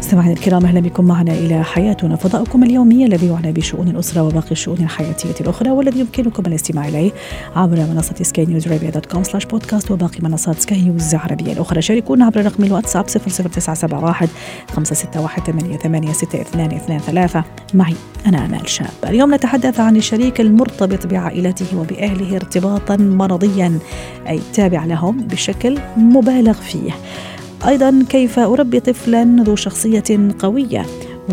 سمعنا الكرام، أهلا بكم معنا إلى حياتنا، فضاؤكم اليومي الذي يعنى بشؤون الأسرة وباقي الشؤون الحياتية الأخرى، والذي يمكنكم الاستماع إليه عبر منصة skynewsarabia.com/podcast وباقي منصات سكاي نيوز العربية الأخرى. شاركونا عبر رقم الواتساب 00971 561 886223. معي أنا نال شاهب. اليوم نتحدث عن الشريك المرتبط بعائلته وبأهله ارتباطا مرضيا، أي تابع لهم بشكل مبالغ فيه. أيضا كيف أربي طفلا ذو شخصية قوية،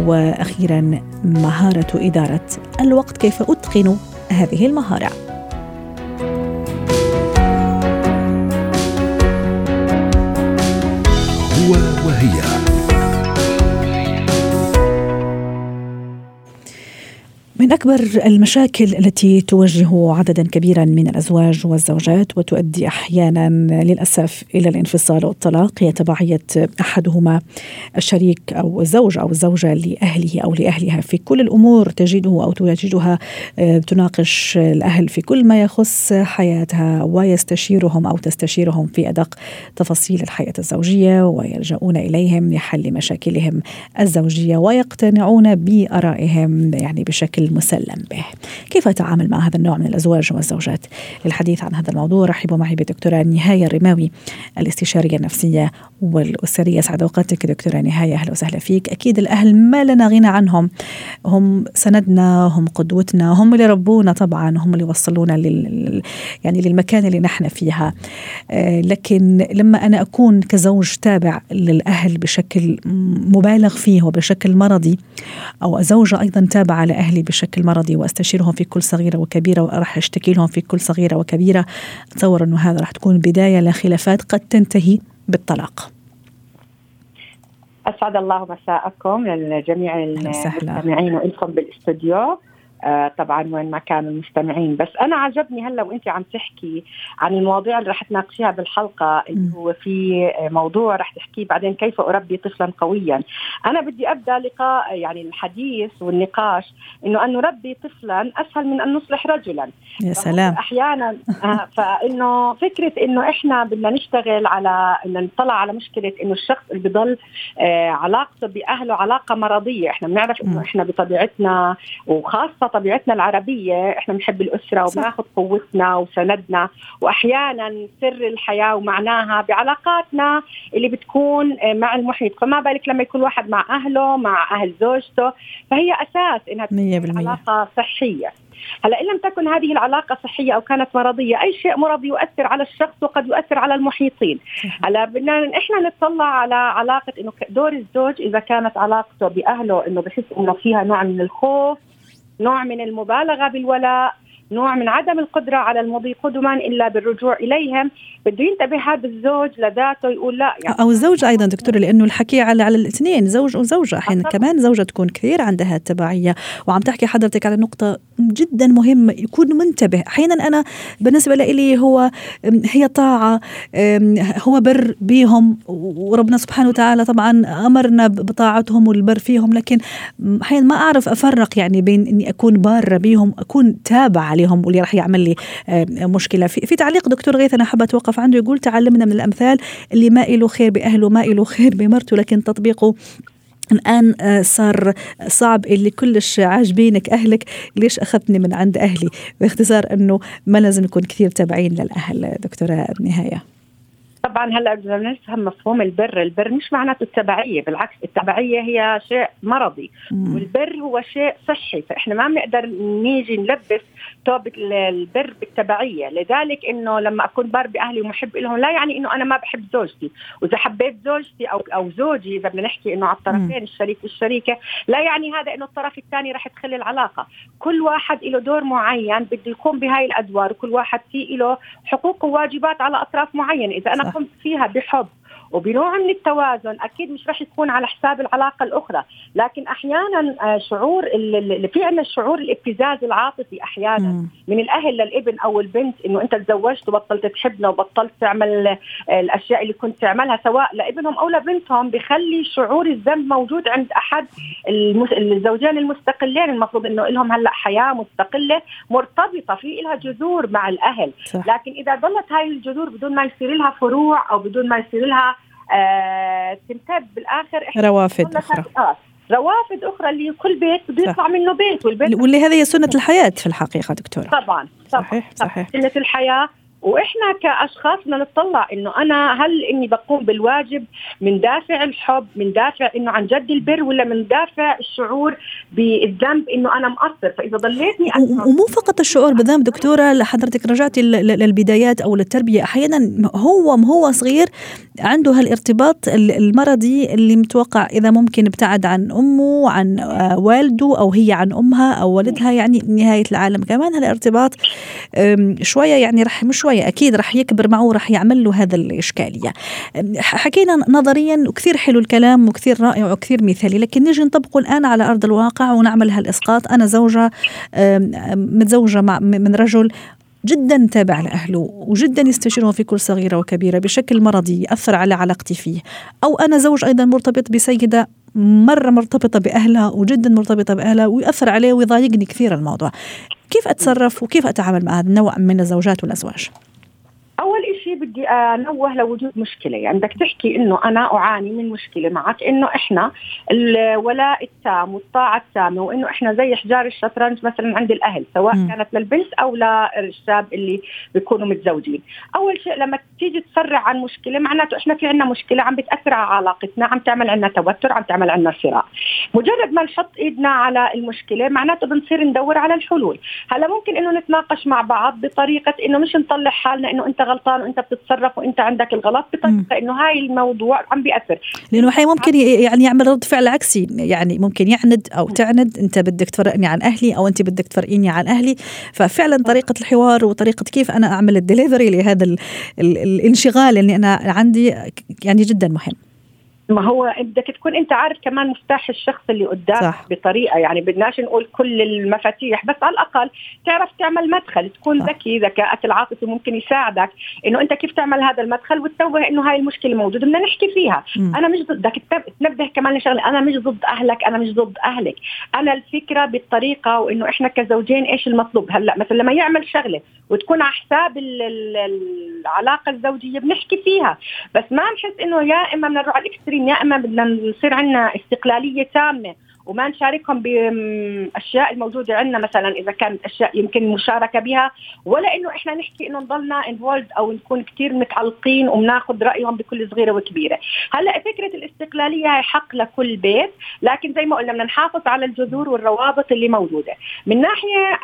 وأخيرا مهارة إدارة الوقت، كيف أتقن هذه المهارة. هو وهي من أكبر المشاكل التي تواجه عددا كبيرا من الأزواج والزوجات، وتؤدي أحيانا للأسف إلى الانفصال والطلاق، هي تبعية أحدهما الشريك أو الزوج أو الزوجة لأهله أو لأهلها في كل الأمور. تجده أو تجدها تناقش الأهل في كل ما يخص حياتها، ويستشيرهم أو تستشيرهم في أدق تفاصيل الحياة الزوجية، ويلجؤون إليهم لحل مشاكلهم الزوجية، ويقتنعون بآرائهم يعني بشكل مسلم به. كيف أتعامل مع هذا النوع من الأزواج والزوجات؟ للحديث عن هذا الموضوع رحبوا معي بدكتورة نهاية الرماوي، الاستشارية النفسية والأسرية. سعد أوقاتك دكتورة نهاية، أهلا وسهلا فيك. أكيد الأهل ما لنا غنى عنهم، هم سندنا، هم قدوتنا، هم اللي ربونا طبعا، هم اللي وصلونا للمكان اللي نحن فيها. لكن لما أنا أكون كزوج تابع للأهل بشكل مبالغ فيه وبشكل مرضي، أو زوجة أيضا تابعة لأهلي بشكل مرضي واستشيرهم في كل صغيرة وكبيرة، وراح اشتكي لهم في كل صغيرة وكبيرة، اتصور انه هذا راح تكون بداية لخلافات قد تنتهي بالطلاق. اسعد الله مساءكم للجميع المستمعين وإلكم بالاستوديو، طبعا وين ما كانوا المستمعين. بس انا عجبني هلا وانت عم تحكي عن المواضيع اللي رح تناقشيها بالحلقه، اللي هو في موضوع رح تحكيه بعدين، كيف اربي طفلا قويا. انا بدي ابدا لقاء يعني الحديث والنقاش انه ان نربي طفلا اسهل من ان نصلح رجلا. يا سلام. احيانا فانه فكره انه احنا بدنا نشتغل على ان نطلع على مشكله انه الشخص اللي بضل علاقته باهله علاقه مرضيه. احنا بنعرف انه احنا بطبيعتنا وخاصه طبيعتنا العربية احنا بنحب الأسرة وبناخد قوتنا وسندنا، وأحيانا سر الحياة ومعناها بعلاقاتنا اللي بتكون مع المحيط، فما بالك لما يكون واحد مع أهله مع أهل زوجته، فهي أساس إنها تكون علاقة صحية. هلا إن لم تكن هذه العلاقة صحية أو كانت مرضية، أي شيء مرضي يؤثر على الشخص وقد يؤثر على المحيطين. هلا بدنا إحنا نتطلع على علاقة إنه دور الزوج إذا كانت علاقته بأهله إنه بحس إنه فيها نوع من الخوف، نوع من المبالغة بالولاء، نوع من عدم القدرة على المضي قدما إلا بالرجوع إليهم، بده ينتبه هذا الزوج لذاته يقول لا يعني. أو الزوج أيضا دكتور، لأنه الحكي على الاثنين، زوج وزوجة. أحيانا كمان زوجة تكون كثير عندها التبعية، وعم تحكي حضرتك على نقطة جدا مهمة، يكون منتبه. أحيانا أنا بالنسبة لي هي طاعة، هو بر بيهم، وربنا سبحانه وتعالى طبعا أمرنا بطاعتهم والبر فيهم، لكن أحيانا ما أعرف أفرق يعني بين أني أكون بار بيهم أكون تابعة لهم واللي راح يعمل لي مشكلة. في تعليق دكتور غيث أنا حابة أتوقف عنده، يقول تعلمنا من الأمثال اللي ما إله خير بأهله ما إله خير بمرته، لكن تطبيقه الآن صار صعب. اللي كلش عاجبينك أهلك، ليش أخذتني من عند أهلي؟ باختصار أنه ما لازم نكون كثير تابعين للأهل. دكتورة نهاية، طبعا هلا بدنا نفهم مفهوم البر. البر مش معناته التبعية، بالعكس التبعية هي شيء مرضي والبر هو شيء صحي، فإحنا ما بنقدر نيجي نلبس توب البر بالتبعية. لذلك إنه لما أكون بار بأهلي ومحب لهم لا يعني إنه أنا ما بحب زوجتي، وإذا حبيت زوجتي أو زوجي، إذا بدنا نحكي إنه على الطرفين الشريك والشريكة، لا يعني هذا إنه الطرف الثاني راح تخلي العلاقة. كل واحد له دور معين بده يقوم بهاي الأدوار، وكل واحد فيه له حقوق وواجبات على أطراف معينة. إذا أنا فيها بحب وبنوع من التوازن أكيد مش رح يكون على حساب العلاقة الأخرى. لكن أحيانا شعور اللي في عنا الشعور الابتزاز العاطفي أحيانا من الأهل للابن أو البنت إنه أنت تزوجت وبطلت تحبنا وبطلت تعمل الأشياء اللي كنت تعملها سواء لابنهم أو لبنتهم، بيخلي شعور الذنب موجود عند أحد الزوجين المستقلين. المفروض إنه لهم هلأ حياة مستقلة مرتبطة في لها جذور مع الأهل، لكن إذا ظلت هاي الجذور بدون ما يصير لها فروع أو بدون ما يصير لها تمتد بالآخر روافد أخرى اللي كل بيت بيطلع منه بيت، واللي هذه سنة الحياة في الحقيقة دكتورة. طبعا صحيح. سنة الحياة. وإحنا كأشخاص نتطلع إنه أنا هل إني بقوم بالواجب من دافع الحب، من دافع إنه عن جد البر، ولا من دافع الشعور بالذنب إنه أنا مقصر. فإذا ضليتني ومو فقط الشعور بالذنب دكتورة، لحضرتك رجعتي للبدايات أو للتربية، أحيانا هو صغير عنده هالارتباط المرضي اللي متوقع إذا ممكن ابتعد عن أمه عن والده أو هي عن أمها أو والدها يعني نهاية العالم. كمان هالارتباط شوية يعني رح مش شوية أكيد رح يكبر معه رح يعمل له هذا الإشكالية. حكينا نظريا وكثير حلو الكلام وكثير رائع وكثير مثالي، لكن نجي نطبقه الآن على أرض الواقع ونعمل هالإسقاط. أنا زوجة متزوجة من رجل جدا تابع لأهله وجدا يستشيره في كل صغيرة وكبيرة بشكل مرضي يأثر على علاقتي فيه، أو أنا زوج أيضا مرتبط بسيدة مرة مرتبطة بأهلها وجدا مرتبطة بأهلها ويأثر عليه ويضايقني كثير الموضوع. كيف أتصرف وكيف أتعامل مع هذا النوع من الزوجات والأزواج؟ أول إشي بدي أنوه لوجود مشكلة. عندك يعني تحكي إنه أنا أعاني من مشكلة معك، إنه إحنا الولاء التام والطاعة التامة، وإنه إحنا زي حجار الشطرنج مثلا عند الأهل سواء كانت للبنت أو للشاب اللي بيكونوا متزوجين. أول شيء لما تيجي تسرع عن مشكلة معناته إحنا في عنا مشكلة عم بتأثر على علاقتنا، عم تعمل عنا توتر، عم تعمل عنا صراع. مجرد ما نحط إيدنا على المشكلة معناته بنصير ندور على الحلول. هلا ممكن إنه نتناقش مع بعض بطريقة إنه مش نطلع حالنا إنه أنت غلطان وانت بتتصرف وانت عندك الغلط، بطريقه انه هاي الموضوع عم بيأثر، لانه حي ممكن يعني يعمل رد فعل عكسي، يعني ممكن يعند او تعند، انت بدك تفرقني عن اهلي او انت بدك تفرقيني عن اهلي. ففعلا طريقه الحوار وطريقه كيف انا اعمل الدليفري لهذا الانشغال اللي انا عندي يعني جدا مهم. ما هو بدك تكون انت عارف كمان مفتاح الشخص اللي قدامك بطريقه، يعني بدناش نقول كل المفاتيح بس على الاقل تعرف تعمل مدخل، تكون ذكي. ذكاءك العاطفي ممكن يساعدك انه انت كيف تعمل هذا المدخل وتتوه انه هاي المشكله موجوده بدنا نحكي فيها. انا مش ضدك، تنبه كمان لشغله، انا مش ضد اهلك، انا مش ضد اهلك، انا الفكره بالطريقه وانه احنا كزوجين ايش المطلوب. هلا مثلا لما يعمل شغله وتكون على حساب العلاقه الزوجيه بنحكي فيها، بس ما نحس انه يا اما بنروح على يا اما بدنا نصير عندنا استقلاليه تامه وما نشاركهم بالاشياء الموجوده عندنا، مثلا اذا كانت اشياء يمكن مشاركه بها، ولا انه احنا نحكي انه نضلنا انفولد او نكون كتير متعلقين وبناخذ رايهم بكل صغيره وكبيره. هلا فكره الاستقلاليه هي حق لكل بيت، لكن زي ما قلنا بدنا نحافظ على الجذور والروابط اللي موجوده. من ناحيه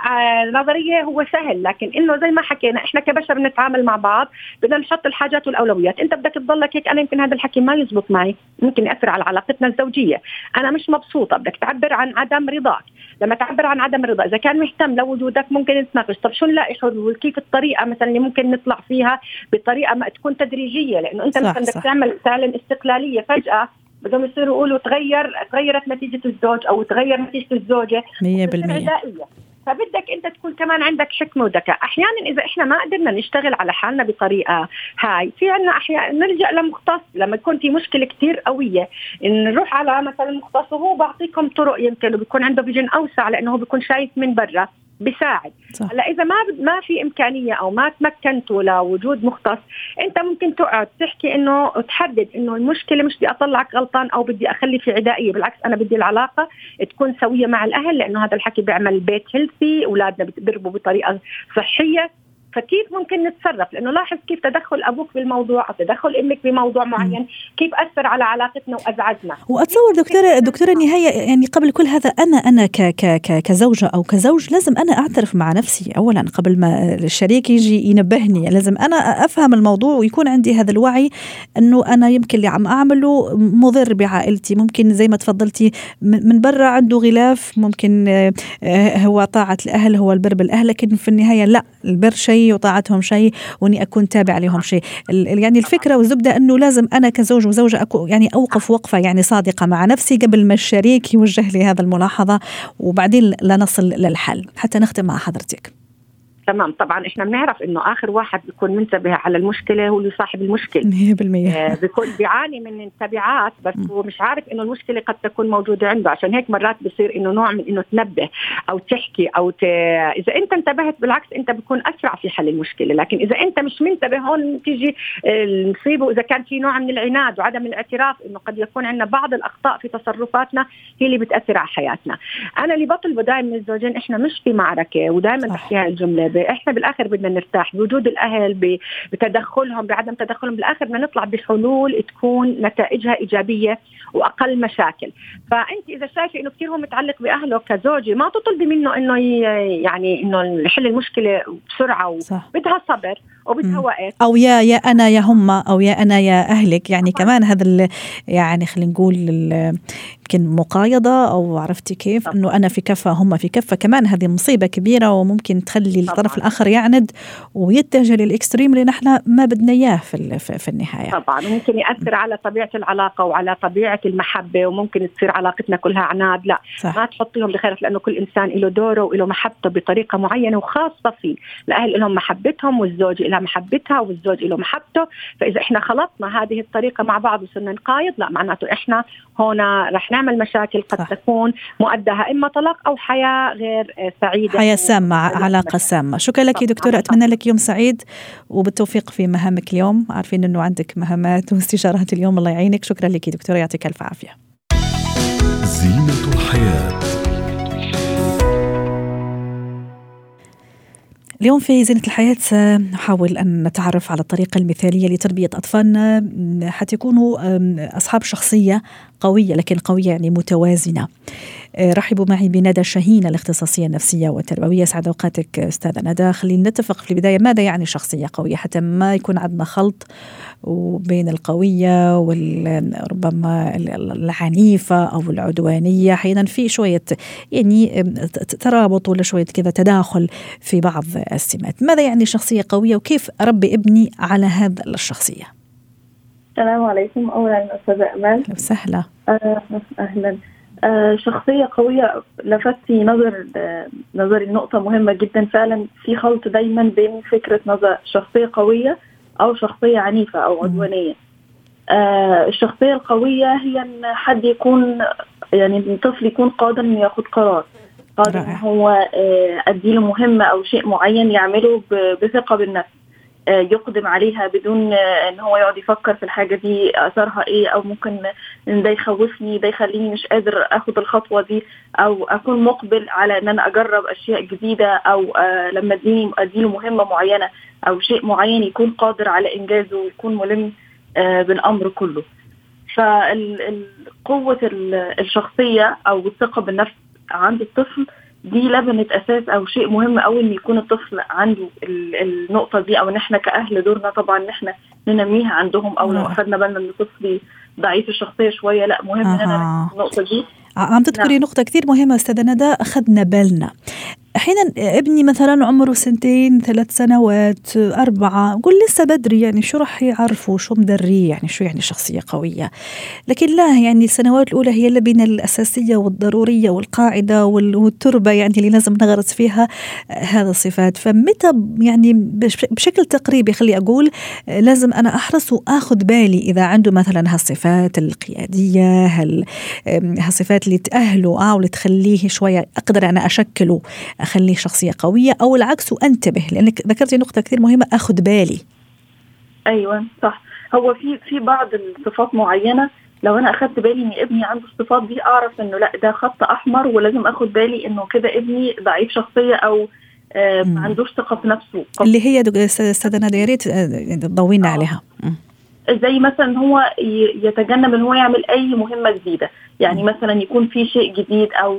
نظريه هو سهل، لكن انه زي ما حكينا احنا كبشر بنتعامل مع بعض، بدنا نحط الحاجات والاولويات. انت بدك تضلك هيك، انا يمكن هذا الحكي ما يزبط معي، ممكن ياثر على علاقتنا الزوجيه، انا مش مبسوطه. تعبر عن عدم رضاك، لما تعبر عن عدم رضا إذا كان مهتم لوجودك ممكن نتناقش طب شو نلاقي حلول وكيف الطريقة مثلا اللي ممكن نطلع فيها بطريقة ما تكون تدريجية، لأنه أنت مثلا بدك تعلن استقلالية فجأة بدهم يصيروا يقولوا تغيرت نتيجة الزوج أو تغير نتيجة الزوجة 100%. فبدك أنت تكون كمان عندك حكمة وذكاء. أحيانا إذا إحنا ما قدرنا نشتغل على حالنا بطريقة هاي، في عنا أحيانا نلجأ لمختص لما يكون في مشكلة كتير قوية، نروح على مثلا مختص وهو بعطيكم طرق يمكن بيكون عنده بيجن أوسع لأنه بيكون شايف من برا بيساعد. هلا إذا ما في إمكانية أو ما تمكنتوا لوجود مختص، أنت ممكن تقعد تحكي إنه تحدد إنه المشكلة مش بدي أطلعك غلطان أو بدي أخلي في عدائية، بالعكس أنا بدي العلاقة تكون سوية مع الأهل، لأنه هذا الحكي بيعمل بيت هيلثي، أولادنا بتربوا بطريقة صحية. فكيف ممكن نتصرف؟ لأنه لاحظ كيف تدخل أبوك بالموضوع أو تدخل أمك بموضوع معين كيف أثر على علاقتنا وأزعجنا. وأتصور دكتورة نهاية يعني قبل كل هذا أنا كزوجة أو كزوج لازم أنا أعترف مع نفسي أولا قبل ما الشريك يجي ينبهني، لازم أنا أفهم الموضوع ويكون عندي هذا الوعي أنه أنا يمكن اللي عم أعمله مضر بعائلتي. ممكن زي ما تفضلتي من برا عنده غلاف، ممكن هو طاعة الأهل هو البر بالأهل، لكن في النهاية لا، البر شيء مني وطاعتهم شيء واني اكون تابع لهم شيء. يعني الفكره والزبده انه لازم انا كزوج وزوجه يعني اوقف وقفه يعني صادقه مع نفسي قبل ما الشريك يوجه لي هذا الملاحظه، وبعدين لنصل للحل. حتى نختم مع حضرتك. تمام. طبعا احنا بنعرف انه اخر واحد بيكون منتبه على المشكله هو اللي صاحب المشكله 100%. بيكون بيعاني من التبعات بس هو مش عارف انه المشكله قد تكون موجوده عنده. عشان هيك مرات بصير انه نوع من انه تنبه او تحكي او اذا انت انتبهت بالعكس انت بتكون اسرع في حل المشكله، لكن اذا انت مش منتبه هون تيجي المصيبه. واذا كان في نوع من العناد وعدم الاعتراف انه قد يكون عندنا بعض الاخطاء في تصرفاتنا هي اللي بتاثر على حياتنا. انا اللي بطلبه دائما من الزوجين، احنا مش في معركه، ودائما بحكيها الجمله، احنا بالاخر بدنا نرتاح بوجود الاهل، بتدخلهم بعدم تدخلهم، بالاخر بدنا نطلع بحلول تكون نتائجها ايجابيه واقل مشاكل. فانت اذا شايفه انه كثير هو متعلق باهله كزوجي ما تطلبي منه انه يعني انه يحل المشكله بسرعه، بدها صبر وبدها وقت. او يا انا يا هم، او يا انا يا اهلك. يعني كمان هذا يعني خلينا نقول يمكن مقايضه، او عرفتي كيف انه انا في كفه هم في كفه، كمان هذه مصيبه كبيره وممكن تخلي الطرف الآخر يعند ويتجه للإكستريم اللي نحن ما بدنا إياه في النهاية. طبعا ممكن يأثر على طبيعة العلاقة وعلى طبيعة المحبة، وممكن تصير علاقتنا كلها عناد. لا صح. ما تحطيهم لخيرك، لأنه كل إنسان له دوره وله محبته بطريقة معينة وخاصة فيه. الأهل لهم محبتهم، والزوج له محبتها، والزوج له محبته. فإذا إحنا خلطنا هذه الطريقة مع بعض وصرنا نقايض، لا معناته إحنا هنا رح نعمل مشاكل قد صح. تكون مؤدها إما طلاق أو حياة غير سعيدة، حياة سامة، علاقة سامة. شكرا لك دكتورة، أتمنى لك يوم سعيد وبالتوفيق في مهامك اليوم. عارفين أنه عندك مهامات واستشارات اليوم، الله يعينك. شكرا لك دكتورة، يعطيك ألف عافية. زينة الحياة اليوم في زينة الحياة سنحاول أن نتعرف على الطريقة المثالية لتربية أطفالنا حتكونوا أصحاب شخصية قوية، لكن قوية يعني متوازنة. رحبوا معي بندى شاهين الاختصاصية النفسية والتربوية. سعد أوقاتك أستاذة ندى. خلينا نتفق في البداية ماذا يعني شخصية قوية حتى ما يكون عندنا خلط بين القوية وربما العنيفة أو العدوانية. أحيانا في شوية يعني ترابط ولا شوية كذا تداخل في بعض السمات. ماذا يعني شخصية قوية وكيف أربي ابني على هذا الشخصية؟ السلام عليكم. أولا أستاذة أمال. سهلة. أهلا. شخصية قوية لفتي نظر النقطة مهمة جدا. فعلا في خلط دايما بين فكرة نظر شخصية قوية أو شخصية عنيفة أو عدوانية. الشخصية القوية هي أن حد يكون يعني الطفل يكون قادر أن يأخذ قرار، قادر أن هو أديله مهمة أو شيء معين يعمله بثقة بالنفس، يقدم عليها بدون ان هو يقعد يفكر في الحاجه دي اثرها ايه، او ممكن ان ده يخوفني، ده يخليني مش قادر اخد الخطوه دي، او اكون مقبل على ان انا اجرب اشياء جديده، او لما اديله مهمه معينه او شيء معين يكون قادر على انجازه ويكون ملم بالامر كله. فقوه الشخصيه او الثقه بالنفس عند الطفل دي لبنة أساس أو شيء مهم أوي إن يكون الطفل عنده النقطة دي، أو إن إحنا كأهل دورنا طبعًا إن إحنا ننميها عندهم. أو لو أخدنا بالنا إن الطفل ضعيف الشخصية شوية، لأ مهم إننا النقطة دي. عم تذكري نقطة كتير مهمة أستاذة ندى، أخدنا بالنا. أحيانا ابني مثلا عمره 2 3 سنوات 4 أقول لسه بدري، يعني شو رح يعرفوا شو مدري يعني شو يعني شخصية قوية. لكن لا، يعني السنوات الأولى هي اللبنة الأساسية والضرورية والقاعدة والتربة يعني اللي لازم نغرس فيها هذا الصفات. فمتى يعني بشكل تقريبي خلي أقول لازم أنا أحرص وأخد بالي إذا عنده مثلا هالصفات القيادية، هالصفات اللي تأهله أو اللي تخليه شوية أقدر أنا أشكله أخليه شخصية قوية، أو العكس وأنتبه. لأنك ذكرتي نقطة كثير مهمة، أخد بالي. أيوة صح. هو في بعض الصفات معينة لو أنا أخدت بالي إن ابني عنده الصفات دي أعرف إنه لأ ده خط أحمر ولازم أخد بالي إنه كده ابني ضعيف شخصية أو ما عندوش ثقة في نفسه. اللي هي استاذة يا ريت تضوينا عليها. زي مثلا هو يتجنب ان هو يعمل اي مهمه جديده، يعني مثلا يكون في شيء جديد او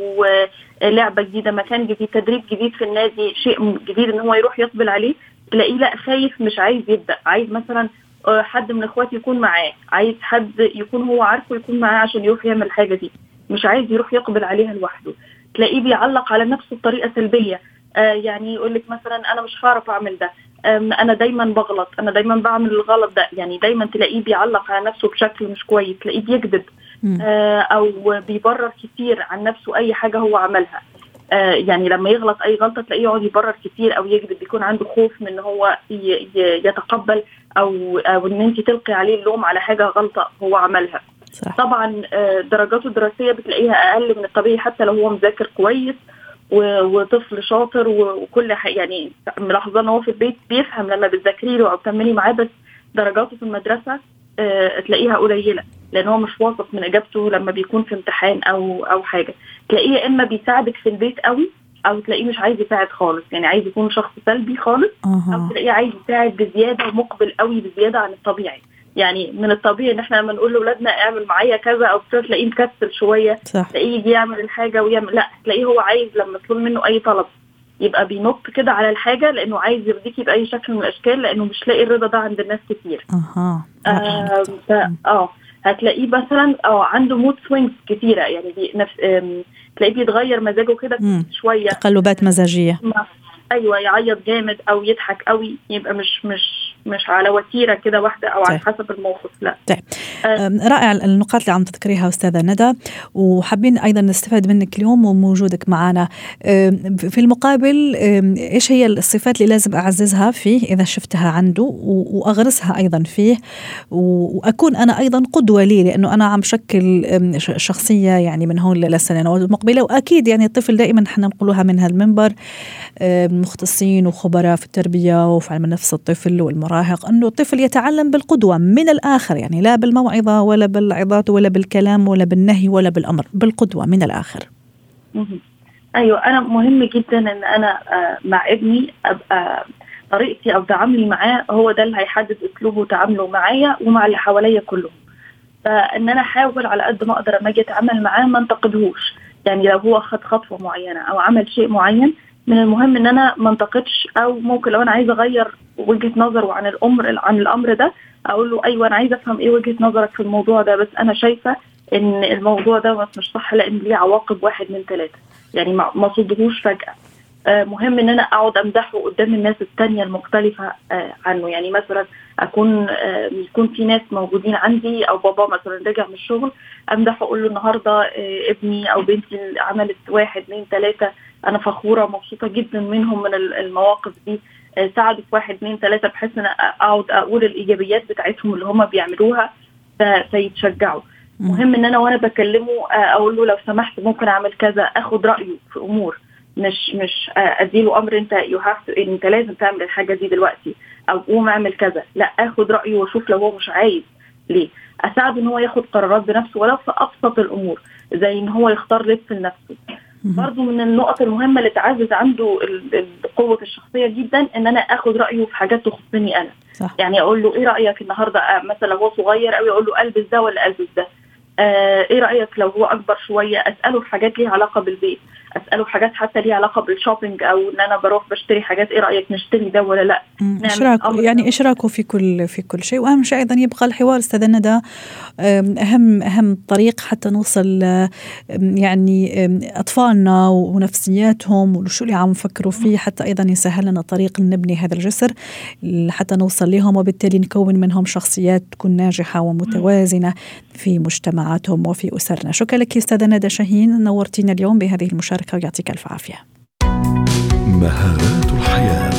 لعبه جديده، مكان جديد، تدريب جديد في النادي، شيء جديد ان هو يروح يقبل عليه، تلاقيه لا خايف مش عايز يبدا، عايز مثلا حد من اخواته يكون معاه، عايز حد يكون هو عارفه يكون معاه عشان يروح يعمل الحاجه دي، مش عايز يروح يقبل عليها لوحده. تلاقيه بيعلق على نفسه بطريقه سلبيه، يعني يقول لك مثلا انا مش هعرف اعمل ده، انا دايما بغلط، انا دايما بعمل الغلط ده، يعني دايما تلاقيه بيعلق على نفسه بشكل مش كويس، تلاقيه بيكذب او بيبرر كتير عن نفسه اي حاجه هو عملها. يعني لما يغلط اي غلطه تلاقيه يقعد يبرر كتير او يكذب، بيكون عنده خوف من ان هو يتقبل او ان انت تلقي عليه اللوم على حاجه غلطه هو عملها. صح. طبعا درجاته الدراسيه بتلاقيها اقل من الطبيعي حتى لو هو مذاكر كويس وطفل شاطر وكل حاجه، يعني ملاحظه ان هو في البيت بيفهم لما بتذاكري له او تكملي معاه، بس درجاته في المدرسه تلاقيها قليله لان هو مش واثق من اجابته لما بيكون في امتحان او حاجه. تلاقيه اما بيساعدك في البيت قوي او تلاقيه مش عايز يساعد خالص، يعني عايز يكون شخص سلبي خالص، او تلاقيه عايز يساعد بزياده ومقبل قوي بزياده عن الطبيعي. يعني من الطبيعي ان احنا لما نقول لاولادنا اعمل معايا كذا او بتاع تلاقيه مكسل شويه، تلاقيه يجي يعمل الحاجه ويعمل، لا تلاقيه هو عايز لما تطلب منه اي طلب يبقى بينط كده على الحاجه لانه عايز يرضيكي باي شكل من الاشكال، لانه مش لاقي الرضا ده عند الناس كتير. هتلاقيه مثلا عنده مود سوينجز كتيره، يعني تلاقيه بيتغير مزاجه كده شويه، تقلبات مزاجيه، ايوه يعيط جامد او يضحك قوي، يبقى مش على وتيره كده واحده او على حسب الموقف. لا رائع النقاط اللي عم تذكريها استاذه ندى، وحابين ايضا نستفاد منك اليوم وموجودك معنا. في المقابل ايش هي الصفات اللي لازم اعززها فيه اذا شفتها عنده واغرسها ايضا فيه، واكون انا ايضا قدوه لي، لانه انا عم شكل شخصيه يعني من هون للسنوات المقبله. واكيد يعني الطفل دائما احنا نقولوها من هالمنبر، مختصين وخبراء في التربية وفي علم نفس الطفل والمراهق، أنه الطفل يتعلم بالقدوة من الآخر، يعني لا بالموعظة ولا بالعظات ولا بالكلام ولا بالنهي ولا بالأمر، بالقدوة من الآخر. أيوة، أنا مهم جدا أن أنا مع ابني أبقى طريقتي أو تعاملي معاه هو ده اللي هيحدد أسلوبه وتعامله معايا ومع اللي حواليا كلهم، فإن أنا حاول على قد ما أقدر ما أجي أتعامل معاه ما انتقدهوش. يعني لو هو خد خطوة معينة أو عمل شيء معين من المهم ان انا ما انتقدش، او ممكن لو انا عايزه اغير وجهه نظره عن الامر ده اقول له ايوه انا عايزه افهم ايه وجهه نظرك في الموضوع ده، بس انا شايفه ان الموضوع ده مش صح لان ليه عواقب 1 من 3، يعني ما صدقوش فجاه. مهم ان انا اقعد امدحه قدام الناس التانية المختلفه عنه، يعني مثلا اكون يكون في ناس موجودين عندي او بابا مثلا راجع من الشغل امدحه اقول له النهارده ابني او بنتي عملت 1 2 3، انا فخوره ومبسوطه جدا منهم من المواقف دي، ساعدوا في 1 2 3، بحيث ان اقعد اقول الايجابيات بتاعتهم اللي هم بيعملوها فيتشجعوا. مهم ان انا وانا بكلمه اقول له لو سمحت ممكن اعمل كذا، اخد رايه في امور، مش اديله امر انت لازم تعمل الحاجه دي دلوقتي او قوم اعمل كذا، لا اخد رايه واشوف لو هو مش عايز ليه، اساعده ان هو ياخد قرارات بنفسه ولو في ابسط الامور زي ان هو يختار لبس لنفسه. برضو من النقط المهمه اللي تعزز عنده قوه الشخصيه جدا ان انا اخد رايه في حاجات تخصني انا. صح. يعني اقول له ايه رايك النهارده مثلا لو هو صغير قوي اقول له البس ده ولا البس ده، ايه رايك لو هو اكبر شويه، اساله في حاجات ليها علاقه بالبيت، اساله في حاجات حتى ليها علاقه بالشوبينج او ان انا بروح بشتري حاجات، ايه رايك نشتري ده ولا لا، يعني اشراكه في كل شيء. واهم شيء ايضا يبقى الحوار استاذ ندى اهم طريق حتى نوصل يعني اطفالنا ونفسياتهم وشو اللي عم يفكروا فيه، حتى ايضا يسهل لنا طريق نبني هذا الجسر حتى نوصل لهم، وبالتالي نكون منهم شخصيات تكون ناجحه ومتوازنه في مجتمعاتهم وفي اسرنا. شكرا لك استاذ ندى شاهين، نورتينا اليوم بهذه المشاركه، يعطيك الف عافيه. مهارات الحياه.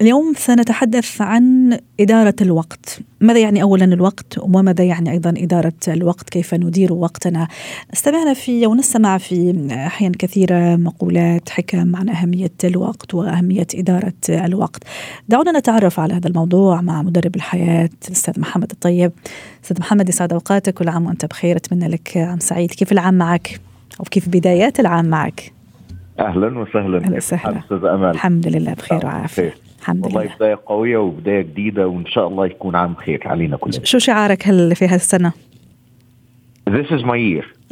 اليوم سنتحدث عن إدارة الوقت، ماذا يعني أولا الوقت وماذا يعني أيضا إدارة الوقت، كيف ندير وقتنا. استمعنا في ونسمع في أحيان كثيرة مقولات حكم عن أهمية الوقت وأهمية إدارة الوقت. دعونا نتعرف على هذا الموضوع مع مدرب الحياة الأستاذ محمد الطيب. أستاذ محمد يسعد أوقاتك، كل عام وأنت بخير، أتمنى لك عام سعيد. كيف العام معك أو كيف بدايات العام معك؟ أهلا وسهلا أستاذ أمال. الحمد لله بخير وعافية، والله بداية قوية وبداية جديدة، وإن شاء الله يكون عام خير علينا كلنا. شو شعارك هل في هالسنة؟ This is my year.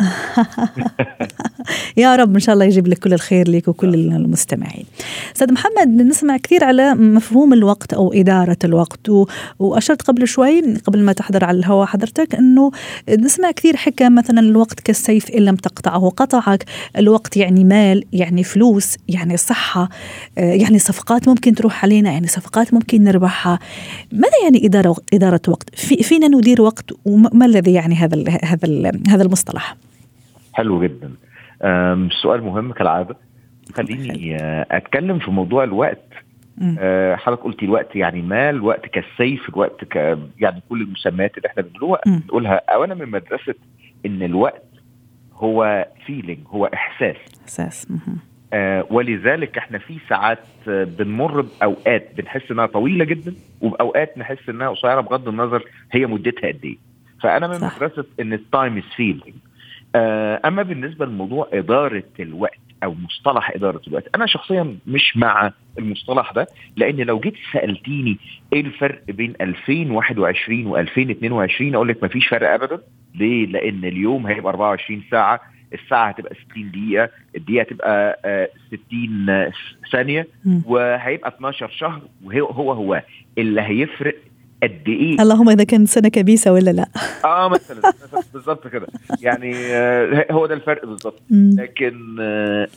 يا رب إن شاء الله يجيب لك كل الخير لك وكل المستمعين. سيد محمد، نسمع كثير على مفهوم الوقت أو إدارة الوقت، وأشرت قبل شوي قبل ما تحضر على الهواء حضرتك أنه نسمع كثير حكى مثلا الوقت كالسيف إن لم تقطعه قطعك. الوقت يعني مال، يعني فلوس، يعني صحة، يعني صفقات ممكن تروح علينا، يعني صفقات ممكن نربحها. ماذا يعني إدارة وقت؟ فينا ندير وقت، وما الذي يعني هذا المصطلح؟ حلو جدا، سؤال مهم كالعادة. خليني أتكلم في موضوع الوقت. حضرتك قلتي الوقت يعني مال، الوقت كالسيف، الوقت يعني كل المسميات اللي احنا بنقولها. أولا من مدرسة إن الوقت هو feeling، هو إحساس. ولذلك احنا في ساعات بنمر بأوقات بنحس إنها طويلة جدا، وبأوقات نحس إنها قصيرة بغض النظر هي مدتها قد إيه. فأنا من مدرسة إن التايم is feeling. أما بالنسبة لموضوع إدارة الوقت أو مصطلح إدارة الوقت، أنا شخصيا مش مع المصطلح ده، لأن لو جيت سألتيني إيه الفرق بين 2021 و2022 أقول لك مفيش فرق أبدا. ليه؟ لأن اليوم هيبقى 24 ساعة، الساعة هتبقى 60 دقيقة، الدقيقة هتبقى 60 ثانية، وهيبقى 12 شهر. وهو اللي هيفرق قد إيه؟ اللهم إذا كان سنة كبيسة ولا لا. مثلا بالضبط كده، يعني هو ده الفرق بالضبط. لكن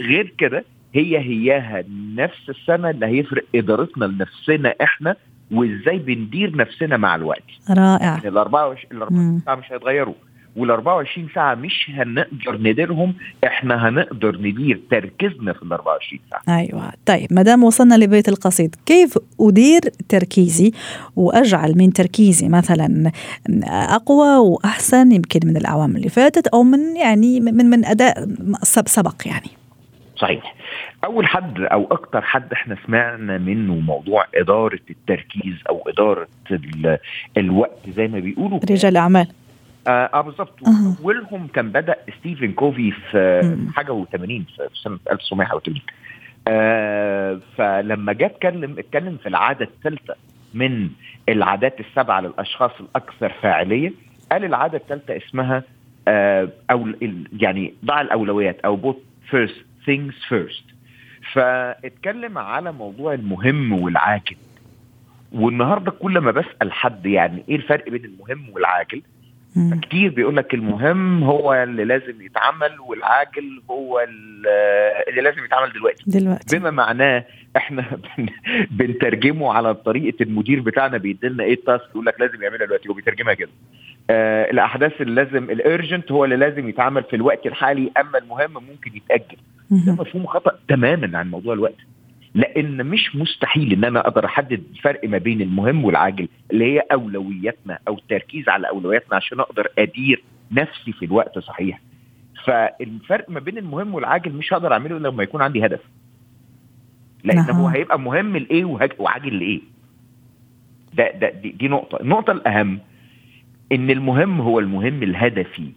غير كده هيها نفس السنة اللي هيفرق إدارتنا لنفسنا إحنا وإزاي بندير نفسنا مع الوقت. رائع. يعني ال24 ساعة مش هيتغيروا، وال24 ساعة مش هنقدر نديرهم، احنا هنقدر ندير تركيزنا في ال24 ساعة. أيوة. طيب، مدام وصلنا لبيت القصيد، كيف أدير تركيزي وأجعل من تركيزي مثلا أقوى وأحسن يمكن من الأعوام اللي فاتت، أو من يعني من أداء سبق يعني؟ صحيح. أول حد أو أكتر حد احنا سمعنا منه موضوع إدارة التركيز أو إدارة الوقت زي ما بيقولوا رجال أعمال. بالظبط. أولهم كان بدأ ستيفن كوفي في حاجة و80 في سنة 1980. فلما جاء اتكلم في العادة الثالثة من العادات السبعة للأشخاص الأكثر فاعلية. قال العادة الثالثة اسمها يعني ضع الأولويات أو put first things first. فاتكلم على موضوع المهم والعاجل. والنهاردة كل ما بسأل حد يعني إيه الفرق بين المهم والعاجل، كتير بيقولك المهم هو اللي لازم يتعمل، والعاجل هو اللي لازم يتعمل دلوقتي. بما معناه احنا بنترجمه على طريقة المدير بتاعنا بيدلنا ايه التاسك يقولك لازم يعملها دلوقتي وبيترجمها كده. الاحداث اللي لازم الارجنت هو اللي لازم يتعمل في الوقت الحالي، اما المهم ممكن يتأجل. ده مفهوم خطأ تماما عن موضوع الوقت، لأن مش مستحيل إن أنا أقدر أحدد الفرق ما بين المهم والعاجل اللي هي أولوياتنا أو التركيز على أولوياتنا عشان أقدر أدير نفسي في الوقت صحيح. فالفرق ما بين المهم والعاجل مش هقدر أعمله إلا لما يكون عندي هدف، لأنه هو هيبقى مهم لإيه وعاجل لإيه. دي نقطة. النقطة الأهم إن المهم هو المهم الهدفي.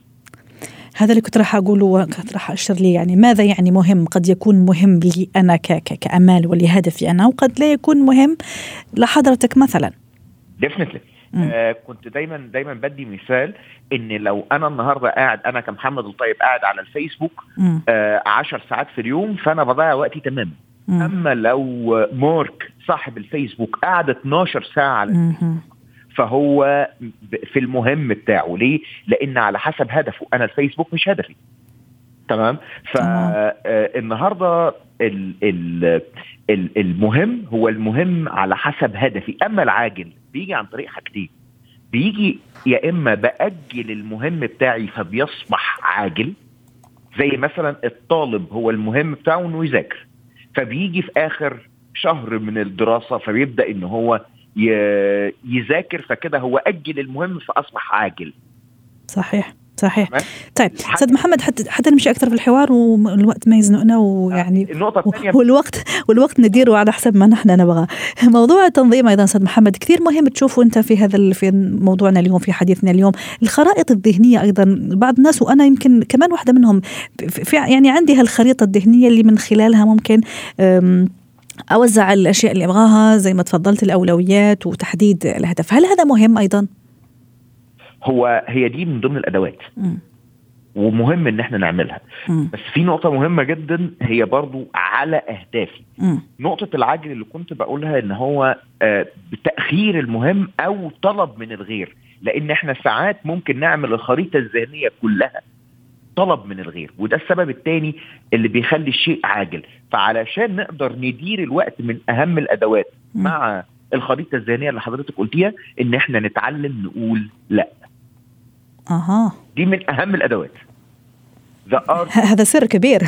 هذا اللي كنت راح أقوله وكنت راح أشر لي، يعني ماذا يعني مهم؟ قد يكون مهم لي أنا كأمال ولهدفي أنا، وقد لا يكون مهم لحضرتك مثلا. Definitely. كنت دايما بدي مثال إن لو أنا النهاردة قاعد، أنا كمحمد الطيب قاعد على الفيسبوك 10 ساعات في اليوم، فأنا بضيع وقتي تماما. أما لو مارك صاحب الفيسبوك قاعد 12 ساعة على الفيسبوك، فهو في المهم بتاعه. ليه؟ لأن على حسب هدفه. أنا الفيسبوك مش هدفي. تمام؟ فالنهاردة المهم هو المهم على حسب هدفي. أما العاجل بيجي عن طريق حاجتين، بيجي يا إما بأجل المهم بتاعي فبيصبح عاجل، زي مثلا الطالب هو المهم بتاعه إنه يذاكر، فبيجي في آخر شهر من الدراسة فبيبدأ إنه هو يذاكر، فكده هو أجل المهم فأصبح عاجل. صحيح. طيب سيد محمد، حتى نمشي أكثر في الحوار والوقت ما يزنقنا، ويعني والوقت نديره على حسب ما نحن نبغى. موضوع التنظيم أيضا سيد محمد كثير مهم تشوفه أنت في هذا في موضوعنا اليوم، في حديثنا اليوم. الخرائط الذهنية أيضا بعض الناس، وأنا يمكن كمان واحدة منهم، يعني عندي هالخريطة الذهنية اللي من خلالها ممكن أوزع الأشياء اللي أبغاها زي ما تفضلت، الأولويات وتحديد الهدف. هل هذا مهم أيضا؟ هي دي من ضمن الأدوات. ومهم ان احنا نعملها. بس في نقطة مهمة جدا هي برضو على اهدافي. نقطة العجل اللي كنت بقولها ان هو بتأخير المهم او طلب من الغير، لان احنا ساعات ممكن نعمل الخريطة الذهنية كلها طلب من الغير، وده السبب التاني اللي بيخلي الشيء عاجل. فعلشان نقدر ندير الوقت من اهم الادوات مع الخريطة الذهنية اللي حضرتك قلتيها ان احنا نتعلم نقول لا. دي من اهم الادوات. هذا سر كبير.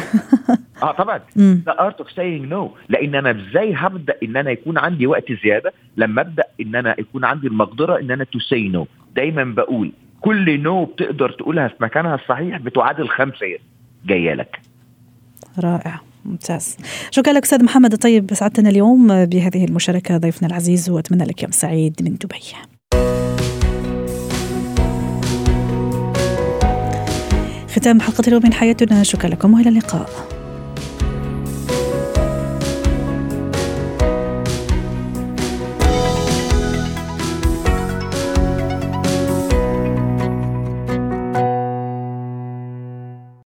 طبعا The art of saying no، لان انا ازاي هبدا ان انا يكون عندي وقت زياده لما ابدا ان انا يكون عندي المقدره ان انا to say no. دايما بقول كل نو بتقدر تقولها في مكانها الصحيح بتعادل 5 جايه لك. رائع، ممتاز. شكرا لك استاذ محمد الطيب، سعدتنا اليوم بهذه المشاركه ضيفنا العزيز، واتمنى لك يوم سعيد من دبي. ختام حلقة اليوم من حياتنا، شكرا لكم وإلى اللقاء.